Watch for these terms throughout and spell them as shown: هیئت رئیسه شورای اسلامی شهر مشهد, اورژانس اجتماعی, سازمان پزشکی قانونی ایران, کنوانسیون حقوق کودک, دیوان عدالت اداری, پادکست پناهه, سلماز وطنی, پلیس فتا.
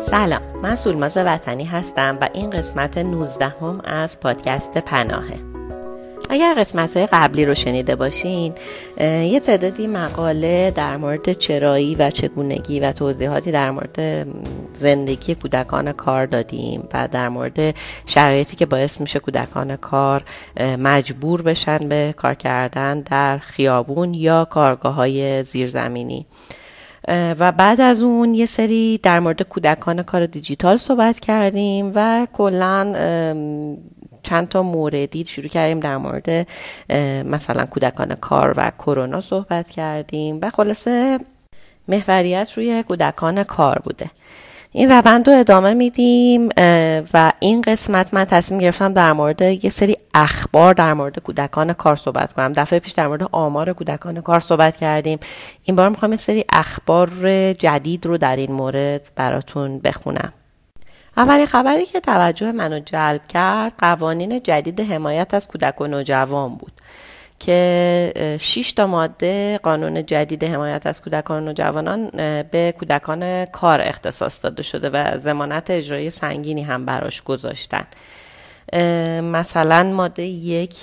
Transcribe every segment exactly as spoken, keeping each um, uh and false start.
سلام، من سلماز وطنی هستم و این قسمت نوزدهم از پادکست پناهه. اگر قسمت‌های قبلی رو شنیده باشین، یه تعدادی مقاله در مورد چرایی و چگونگی و توضیحاتی در مورد زندگی کودکان کار دادیم و در مورد شرایطی که باعث میشه کودکان کار مجبور بشن به کار کردن در خیابون یا کارگاه‌های زیرزمینی. و بعد از اون یه سری در مورد کودکان کار دیجیتال صحبت کردیم و کلاً چند تا موردی شروع کردیم در مورد مثلا کودکان کار و کرونا صحبت کردیم و خلاصه محوریت روی کودکان کار بوده. این روند رو ادامه میدیم و این قسمت من تصمیم گرفتم در مورد یه سری اخبار در مورد کودکان کار صحبت کنم. دفعه پیش در مورد آمار کودکان کار صحبت کردیم. این بار میخوام یه سری اخبار جدید رو در این مورد براتون بخونم. اولین خبری که توجه منو جلب کرد قوانین جدید حمایت از کودک و نوجوان بود که شش تا ماده قانون جدید حمایت از کودکان و جوانان به کودکان کار اختصاص داده شده و ضمانت اجرایی سنگینی هم براش گذاشتن. مثلا ماده یک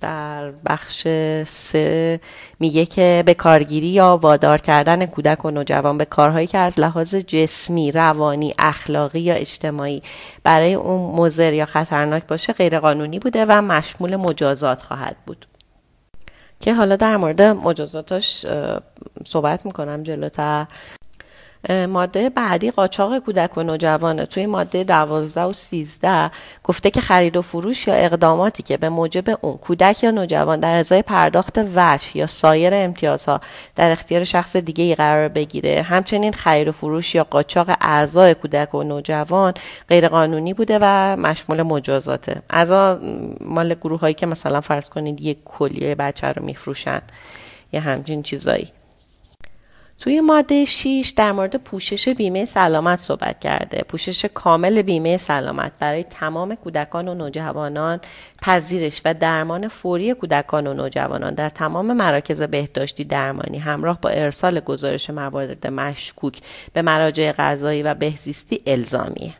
در بخش سه میگه که به کارگیری یا وادار کردن کودک و نوجوان به کارهایی که از لحاظ جسمی، روانی، اخلاقی یا اجتماعی برای اون مضر یا خطرناک باشه غیرقانونی بوده و مشمول مجازات خواهد بود. که حالا در مورد مجازاتش صحبت میکنم جلوتر. ماده بعدی قاچاق کودک و نوجوانه. توی ماده دوازده و سیزده گفته که خرید و فروش یا اقداماتی که به موجب اون کودک یا نوجوان در ازای پرداخت وجه یا سایر امتیازها در اختیار شخص دیگه‌ای قرار بگیره، همچنین خرید و فروش یا قاچاق اعضای کودک و نوجوان غیرقانونی بوده و مشمول مجازاته. اعضا مال گروه‌هایی که مثلا فرض کنید یک کلیه بچه رو می‌فروشن یا همچین چیزایی. توی ماده شش در مورد پوشش بیمه سلامت صحبت کرده. پوشش کامل بیمه سلامت برای تمام کودکان و نوجوانان، پذیرش و درمان فوری کودکان و نوجوانان در تمام مراکز بهداشتی درمانی همراه با ارسال گزارش موارد مشکوک به مراجع قضایی و بهزیستی الزامیه.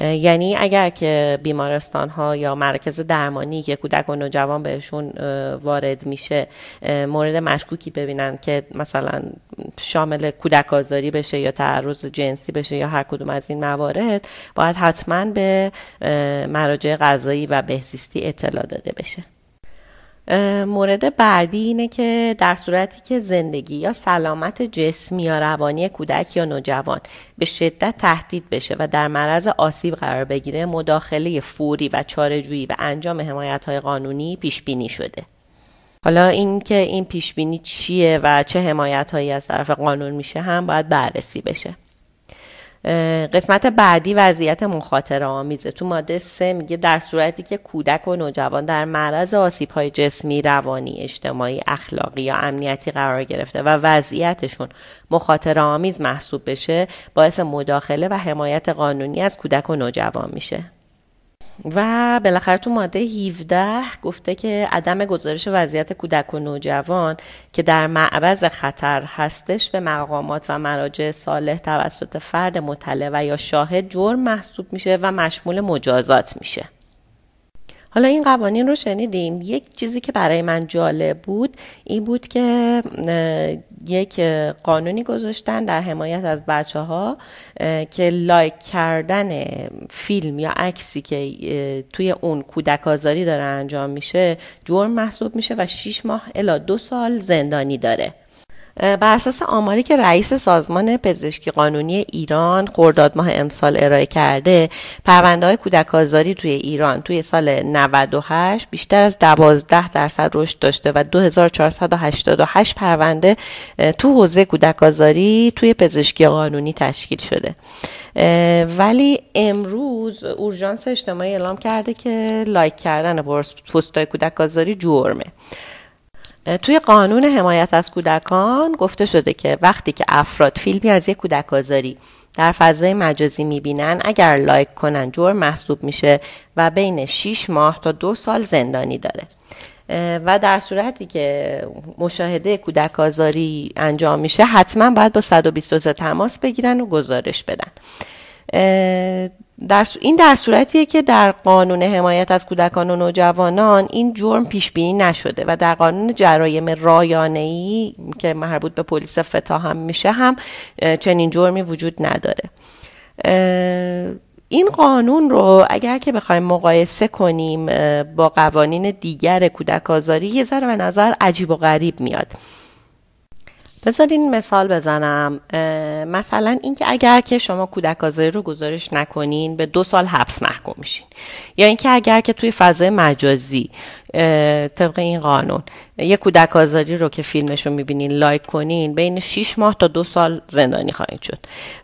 یعنی اگر که بیمارستان ها یا مراکز درمانی که کودک و نوجوان بهشون وارد میشه مورد مشکوکی ببینن که مثلا شامل کودک آزاری بشه یا تعرض جنسی بشه یا هر کدوم از این موارد، باید حتما به مراجع قضایی و بهزیستی اطلاع داده بشه. مورد بعدی اینه که در صورتی که زندگی یا سلامت جسمی یا روانی کودک یا نوجوان به شدت تهدید بشه و در معرض آسیب قرار بگیره، مداخله فوری و چاره‌جویی و انجام حمایت‌های قانونی پیش‌بینی شده. حالا این که این پیش‌بینی چیه و چه حمایت‌هایی از طرف قانون میشه هم باید بررسی بشه. قسمت بعدی وضعیت مخاطره آمیزه. تو ماده سه میگه در صورتی که کودک و نوجوان در معرض آسیب‌های جسمی، روانی، اجتماعی، اخلاقی یا امنیتی قرار گرفته و وضعیتشون مخاطره آمیز محسوب بشه، باعث مداخله و حمایت قانونی از کودک و نوجوان میشه. و بالاخره تو ماده هفده گفته که عدم گزارش وضعیت کودک و نوجوان که در معرض خطر هستش به مقامات و مراجع صالح توسط فرد مطلع و یا شاهد جرم محسوب میشه و مشمول مجازات میشه. حالا این قوانین رو شنیدیم. یک چیزی که برای من جالب بود این بود که یک قانونی گذاشتن در حمایت از بچه ها که لایک کردن فیلم یا عکسی که توی اون کودک آزاری داره انجام میشه جرم محسوب میشه و شش ماه الی دو سال زندانی داره. بر اساس آماری که رئیس سازمان پزشکی قانونی ایران خرداد ماه امسال ارائه کرده، پرونده‌های کودک آزاری توی ایران توی سال نود و هشت بیشتر از دوازده درصد رشد داشته و دو هزار و چهارصد و هشتاد و هشت پرونده تو حوزه کودک آزاری توی پزشکی قانونی تشکیل شده. ولی امروز اورژانس اجتماعی اعلام کرده که لایک کردن پست‌های کودک آزاری جرمه. توی قانون حمایت از کودکان گفته شده که وقتی که افراد فیلمی از یک کودک آزاری در فضای مجازی میبینن، اگر لایک کنن جرم محسوب میشه و بین شش ماه تا دو سال زندانی داره. و در صورتی که مشاهده کودک آزاری انجام میشه حتما باید با صد و بیست و سه تماس بگیرن و گزارش بدن. در این در صورتیه که در قانون حمایت از کودکان و نوجوانان این جرم پیش بینی نشده و در قانون جرایم رایانه‌ای که مربوط به پلیس فتا هم میشه هم چنین جرمی وجود نداره. این قانون رو اگر که بخوایم مقایسه کنیم با قوانین دیگر کودک آزاری یه ذره به نظر عجیب و غریب میاد. بذارین مثال بزنم. مثلا اینکه اگر که شما کودک آزاری رو گزارش نکنین به دو سال حبس محکوم میشین، یا اینکه اگر که توی فضای مجازی طبق این قانون یک کودک آزاری رو که فیلمش رو میبینین لایک کنین بین شش ماه تا دو سال زندانی خواهید شد.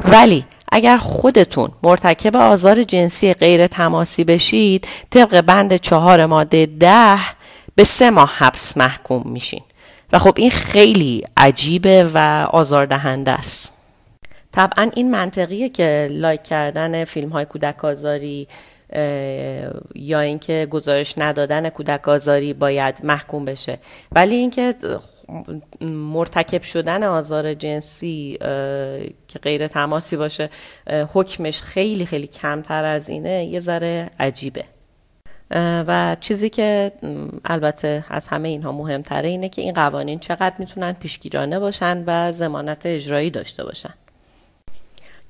ولی اگر خودتون مرتکب آزار جنسی غیر تماسی بشید طبق بند چهار ماده ده به سه ماه حبس محکوم میشین و خب این خیلی عجیبه و آزاردهنده است. طبعا این منطقیه که لایک کردن فیلم های کودک آزاری یا اینکه گزارش ندادن کودک آزاری باید محکوم بشه، ولی اینکه مرتکب شدن آزار جنسی که غیر تماسی باشه حکمش خیلی خیلی کمتر از اینه یه ذره عجیبه. و چیزی که البته از همه اینها مهمتره اینه که این قوانین چقدر میتونن پیشگیرانه باشن و ضمانت اجرایی داشته باشن.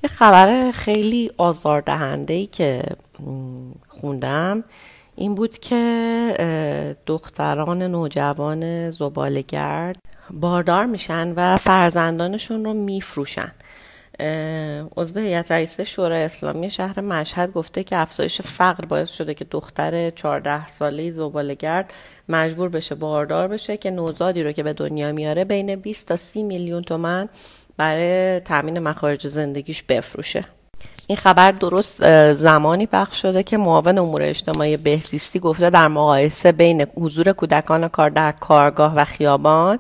یه خبر خیلی آزاردهنده‌ای که خوندم این بود که دختران نوجوان زباله‌گرد باردار میشن و فرزندانشون رو میفروشن. عضو هیئت رئیسه شورای اسلامی شهر مشهد گفته که افزایش فقر باعث شده که دختر چهارده ساله‌ای زباله‌گرد مجبور بشه باردار بشه که نوزادی رو که به دنیا میاره بین بیست تا سی میلیون تومان برای تامین مخارج زندگیش بفروشه. این خبر درست زمانی پخش شده که معاون امور اجتماعی بهزیستی گفته در مقایسه بین حضور کودکان کار در کارگاه و خیابان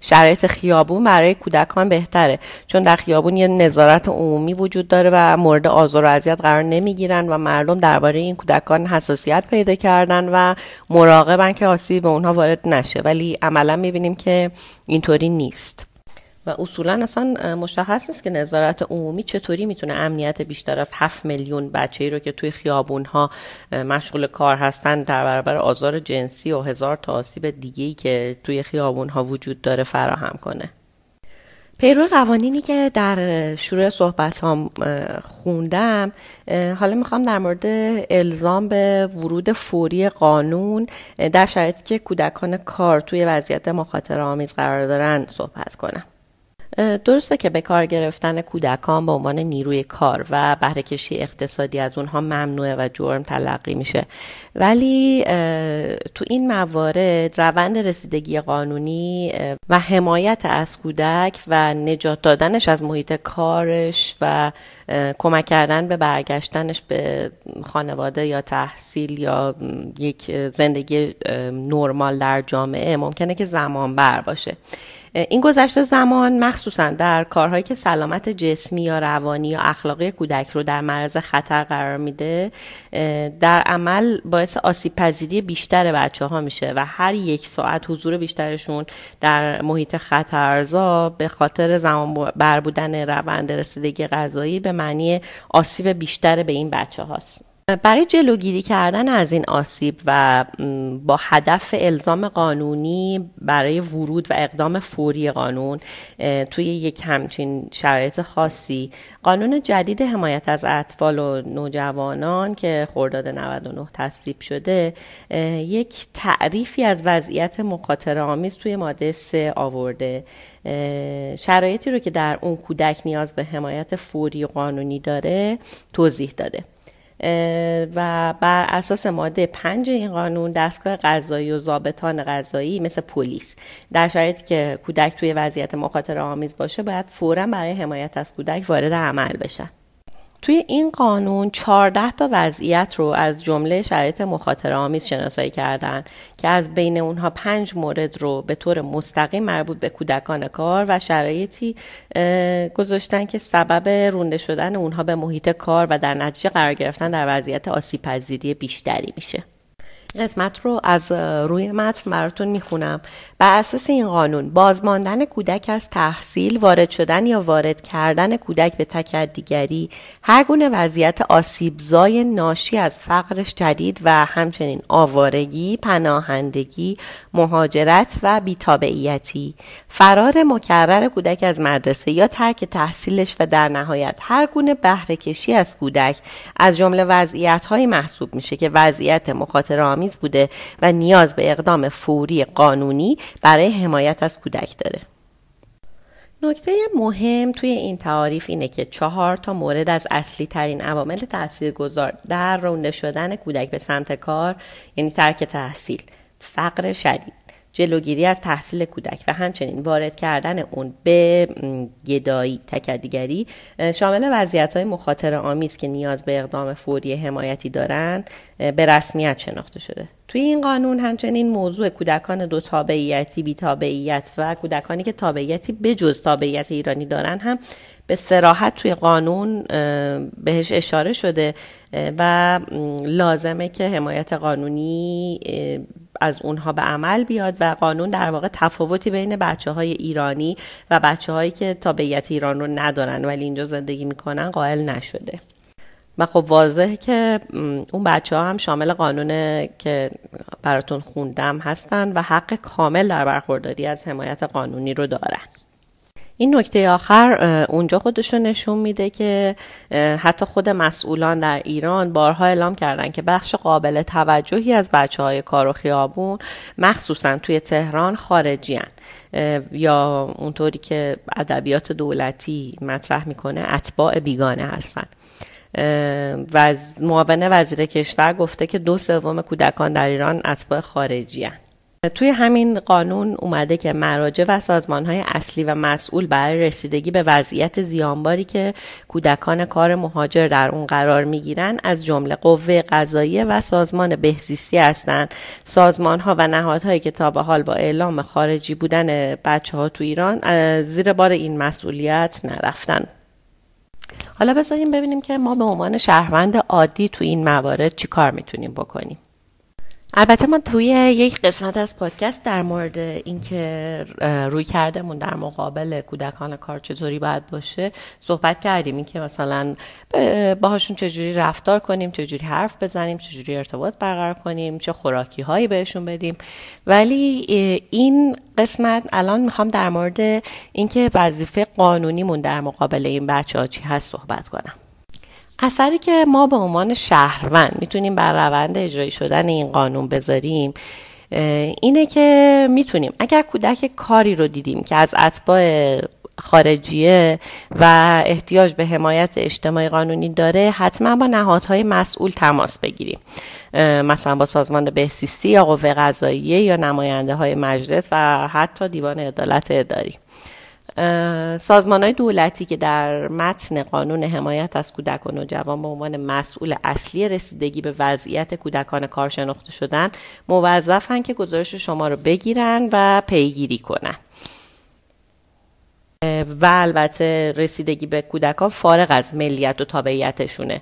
شرایط خیابون برای کودکان بهتره، چون در خیابون یه نظارت عمومی وجود داره و مورد آزار و اذیت قرار نمیگیرن و مردم درباره این کودکان حساسیت پیدا کردن و مراقبن که آسیبی به اونها وارد نشه، ولی عملا میبینیم که اینطوری نیست و اصولا اصلا مشخص نیست که نظارت عمومی چطوری میتونه امنیت بیشتر از هفت میلیون بچه‌ای رو که توی خیابون‌ها مشغول کار هستن در برابر آزار جنسی و هزار تا آسیب دیگه‌ای که توی خیابون‌ها وجود داره فراهم کنه. پیرو قوانینی که در شروع صحبت‌هام خوندم، حالا میخوام در مورد الزام به ورود فوری قانون در شرایطی که کودکان کار توی وضعیت مخاطره‌آمیز قرار دارن صحبت کنم. درسته که به کار گرفتن کودکان به عنوان نیروی کار و بهره کشی اقتصادی از اونها ممنوعه و جرم تلقی میشه، ولی تو این موارد روند رسیدگی قانونی و حمایت از کودک و نجات دادنش از محیط کارش و کمک کردن به برگشتنش به خانواده یا تحصیل یا یک زندگی نرمال در جامعه ممکنه که زمان بر باشه. این گذشت زمان مخصوصا در کارهایی که سلامت جسمی یا روانی یا اخلاقی کودک رو در معرض خطر قرار میده در عمل باعث آسیب پذیری بیشتر بچه ها میشه و هر یک ساعت حضور بیشترشون در محیط خطرزا به خاطر زمان بر بودن روند رسیدگی غذایی به معنی آسیب بیشتر به این بچه هاست. برای جلوگیری کردن از این آسیب و با هدف الزام قانونی برای ورود و اقدام فوری قانون توی یک همچین شرایط خاصی، قانون جدید حمایت از اطفال و نوجوانان که خرداد نود و نه تصویب شده یک تعریفی از وضعیت مخاطره آمیز توی ماده سه آورده. شرایطی رو که در اون کودک نیاز به حمایت فوری قانونی داره توضیح داده و بر اساس ماده پنج این قانون دستگاه قضایی و ضابطان قضایی مثل پلیس در شرایطی که کودک توی وضعیت مخاطره آمیز باشه باید فوراً برای حمایت از کودک وارد عمل بشن. توی این قانون چهارده تا وضعیت رو از جمله شرایط مخاطره آمیز شناسایی کردن که از بین اونها پنج مورد رو به طور مستقیم مربوط به کودکان کار و شرایطی گذاشتن که سبب رونده شدن اونها به محیط کار و در نتیجه قرار گرفتن در وضعیت آسیب‌پذیری بیشتری میشه. قسمت رو از روی متن براتون میخونم. بر اساس این قانون بازماندن کودک از تحصیل، وارد شدن یا وارد کردن کودک به تکدیگری، هر گونه وضعیت آسیبزای ناشی از فقر شدید و همچنین آوارگی، پناهندگی، مهاجرت و بی‌تابعیتی، فرار مکرر کودک از مدرسه یا ترک تحصیلش و در نهایت هر گونه بهره کشی از کودک از جمله وضعیت‌های محسوب میشه که وضعیت مخاطره بوده و نیاز به اقدام فوری قانونی برای حمایت از کودک داره. نکته مهم توی این تعاریف اینه که چهار تا مورد از اصلی ترین عوامل تاثیرگذار در رونده شدن کودک به سمت کار، یعنی ترک تحصیل، فقر شدید، جلوگیری از تحصیل کودک و همچنین وارد کردن اون به گدایی، تکدیگری، شامل وضعیت‌های مخاطره آمیز که نیاز به اقدام فوری حمایتی دارند به رسمیت شناخته شده. توی این قانون همچنین موضوع کودکان دو تابعیتی، بی‌تابعیت و کودکانی که تابعیتی به جز تابعیت ایرانی دارن هم به صراحت توی قانون بهش اشاره شده و لازمه که حمایت قانونی از اونها به عمل بیاد و قانون در واقع تفاوتی بین بچه‌های ایرانی و بچه‌هایی که تابعیت ایران رو ندارن ولی اینجا زندگی میکنن قائل نشده. و خب واضحه که اون بچه ها هم شامل قانون که براتون خوندم هستن و حق کامل در برخورداری از حمایت قانونی رو دارن. این نکته آخر اونجا خودشو نشون میده که حتی خود مسئولان در ایران بارها اعلام کردن که بخش قابل توجهی از بچه‌های کار و خیابون مخصوصا توی تهران خارجیان یا اونطوری که ادبیات دولتی مطرح میکنه اتباع بیگانه هستن. و معاون وزیر کشور گفته که دو سوم کودکان در ایران اتباع خارجی هستند. توی همین قانون اومده که مراجع و سازمان‌های اصلی و مسئول برای رسیدگی به وضعیت زیانباری که کودکان کار مهاجر در اون قرار می‌گیرن از جمله قوه قضاییه و سازمان بهزیستی هستند. سازمان‌ها و نهادهایی که تا به حال با اعلام خارجی بودن بچه‌ها تو ایران زیر بار این مسئولیت نرفتن. حالا بذاریم ببینیم که ما به عنوان شهروند عادی تو این موارد چی کار میتونیم بکنیم. البته ما توی یک قسمت از پادکست در مورد اینکه روی کردمون در مقابل کودکان کار چطوری باید باشه صحبت کردیم، اینکه مثلا باهاشون چجوری رفتار کنیم، چجوری حرف بزنیم، چجوری ارتباط برقرار کنیم، چه خوراکی هایی بهشون بدیم. ولی این قسمت الان میخوام در مورد اینکه وظیفه قانونیمون در مقابل این بچه‌ها چی هست صحبت کنم. اثری که ما به عنوان شهروند میتونیم بر روند اجرایی شدن این قانون بذاریم اینه که میتونیم اگر کودک کاری رو دیدیم که از اتباع خارجیه و احتیاج به حمایت اجتماعی قانونی داره حتما با نهادهای مسئول تماس بگیریم، مثلا با سازمان بهزیستی یا قوه قضاییه یا نماینده های مجلس و حتی دیوان عدالت اداری. سازمان‌های دولتی که در متن قانون حمایت از کودک و نوجوان به عنوان مسئول اصلی رسیدگی به وضعیت کودکان کار شناخته شدن موظفن که گزارش شما رو بگیرن و پیگیری کنن. و البته رسیدگی به کودکان فارغ از ملیت و تابعیتشونه،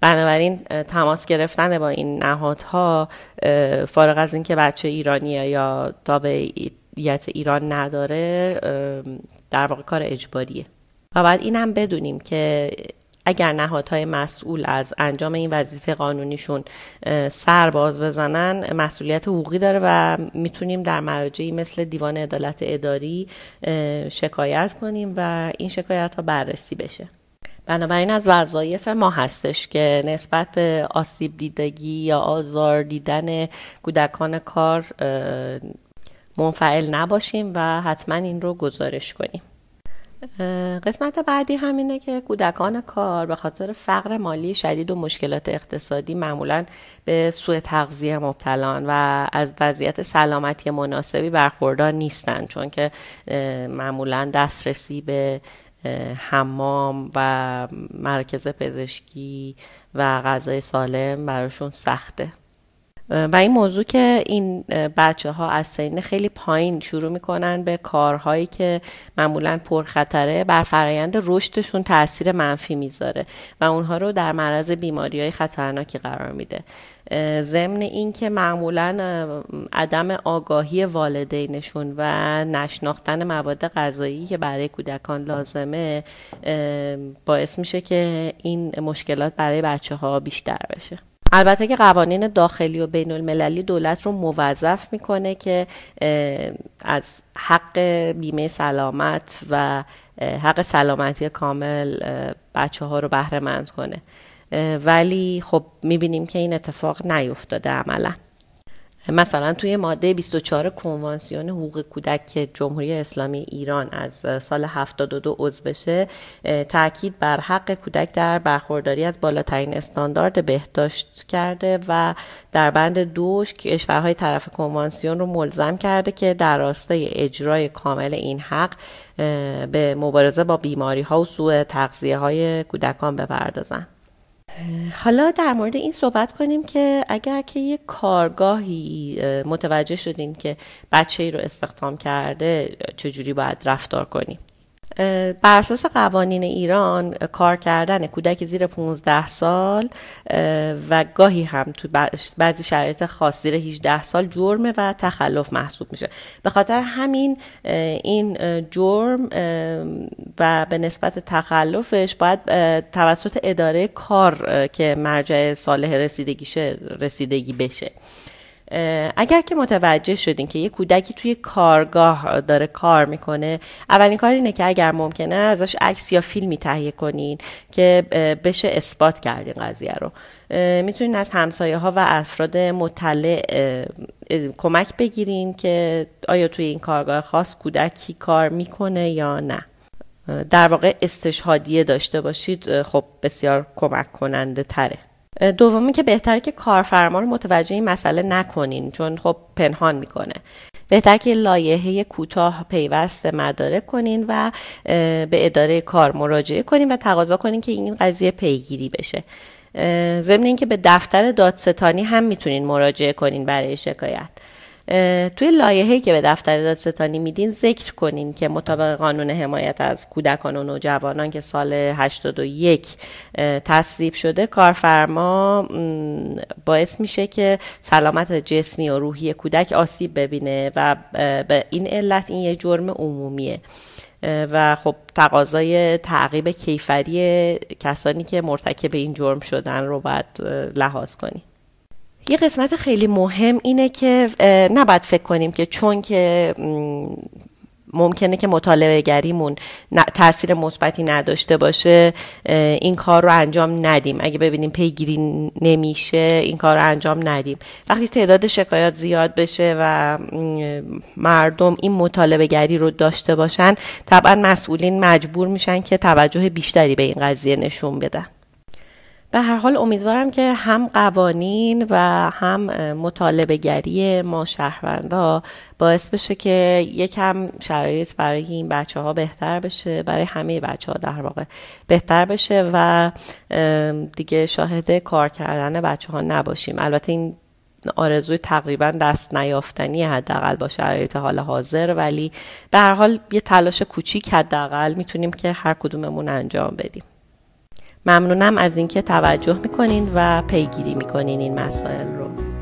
بنابراین تماس گرفتن با این نهادها فارغ از اینکه بچه ایرانیه یا تابعیت ایران نداره در واقع کار اجباریه. و بعد اینم بدونیم که اگر نهادهای مسئول از انجام این وظیفه قانونیشون سر باز بزنن مسئولیت حقوقی داره و میتونیم در مراجعی مثل دیوان عدالت اداری شکایت کنیم و این شکایت‌ها بررسی بشه. بنابراین از وظایف ما هستش که نسبت به آسیب دیدگی یا آزار دیدن کودکان کار منفعل نباشیم و حتما این رو گزارش کنیم. قسمت بعدی همینه که کودکان کار به خاطر فقر مالی شدید و مشکلات اقتصادی معمولاً به سوء تغذیه مبتلان و از وضعیت سلامتی مناسبی برخوردار نیستن، چون که معمولاً دسترسی به حمام و مرکز پزشکی و غذای سالم براشون سخته. و این موضوع که این بچه ها از سن خیلی پایین شروع میکنن به کارهایی که معمولاً پرخطره، بر فرآیند رشدشون تأثیر منفی میذاره و اونها رو در معرض بیماری‌های خطرناکی قرار میده. ضمن این که معمولاً عدم آگاهی والدینشون و نشناختن مواد غذایی که برای کودکان لازمه باعث میشه که این مشکلات برای بچه‌ها بیشتر بشه. البته که قوانین داخلی و بین المللی دولت رو موظف میکنه که از حق بیمه سلامت و حق سلامتی کامل بچه ها رو بهره مند کنه، ولی خب میبینیم که این اتفاق نیفتاده عملا. مثلا توی ماده بیست و چهار کنوانسیون حقوق کودک که جمهوری اسلامی ایران از سال هفتاد و دو عضوشه، تاکید بر حق کودک در برخورداری از بالاترین استاندارد بهداشت کرده و در بند دوش کشورهای طرف کنوانسیون رو ملزم کرده که در راستای اجرای کامل این حق به مبارزه با بیماری‌ها و سوء تغذیه‌های کودکان بپردازن. حالا در مورد این صحبت کنیم که اگر که یک کارگاهی متوجه شدیم که بچه‌ای رو استخدام کرده چجوری باید رفتار کنیم. بر اساس قوانین ایران کار کردن کودک زیر پانزده سال و گاهی هم تو بعضی شرایط خاص زیر هجده سال جرمه و تخلف محسوب میشه. به خاطر همین این جرم و به نسبت تخلفش باید توسط اداره کار که مرجع صالح رسیدگیشه رسیدگی بشه. اگر که متوجه شدین که یک کودکی توی کارگاه داره کار میکنه، اولین کار اینه که اگر ممکنه ازش عکس یا فیلمی تهیه کنین که بشه اثبات کرد این قضیه رو. میتونین از همسایه ها و افراد مطلع کمک بگیرین که آیا توی این کارگاه خاص کودکی کار میکنه یا نه. در واقع استشهادیه داشته باشید، خب بسیار کمک کننده تره. دومی که بهتره که کارفرما رو متوجه این مسئله نکنین، چون خب پنهان میکنه. بهتر که لایحه کوتاه پیوست مدارک کنین و به اداره کار مراجعه کنین و تقاضا کنین که این قضیه پیگیری بشه. ضمن اینکه به دفتر دادستانی هم میتونین مراجعه کنین برای شکایت. توی لایحه‌ای که به دفتر دادستانی میدین ذکر کنین که مطابق قانون حمایت از کودکان و نوجوانان که سال هشتاد و یک تصویب شده، کارفرما باعث میشه که سلامت جسمی و روحی کودک آسیب ببینه و به این علت این یه جرم عمومیه و خب تقاضای تعقیب کیفری کسانی که مرتکب این جرم شدن رو باید لحاظ کنین. یه قسمت خیلی مهم اینه که نباید فکر کنیم که چون که ممکنه که مطالبه گریمون تأثیر مثبتی نداشته باشه این کار رو انجام ندیم. اگه ببینیم پیگیری نمیشه این کار رو انجام ندیم. وقتی تعداد شکایات زیاد بشه و مردم این مطالبه گری رو داشته باشن، طبعا مسئولین مجبور میشن که توجه بیشتری به این قضیه نشون بدن. به هر حال امیدوارم که هم قوانین و هم مطالبه گری ما شهروندا باعث بشه که یکم شرایط برای این بچه‌ها بهتر بشه، برای همه بچه‌ها در واقع بهتر بشه و دیگه شاهد کار کردن بچه‌ها نباشیم. البته این آرزوی تقریبا دست نیافتنی حداقل با شرایط حال حاضر، ولی به هر حال یه تلاش کوچیک حداقل میتونیم که هر کدوممون انجام بدیم. ممنونم از اینکه توجه میکنین و پیگیری میکنین این مسائل رو.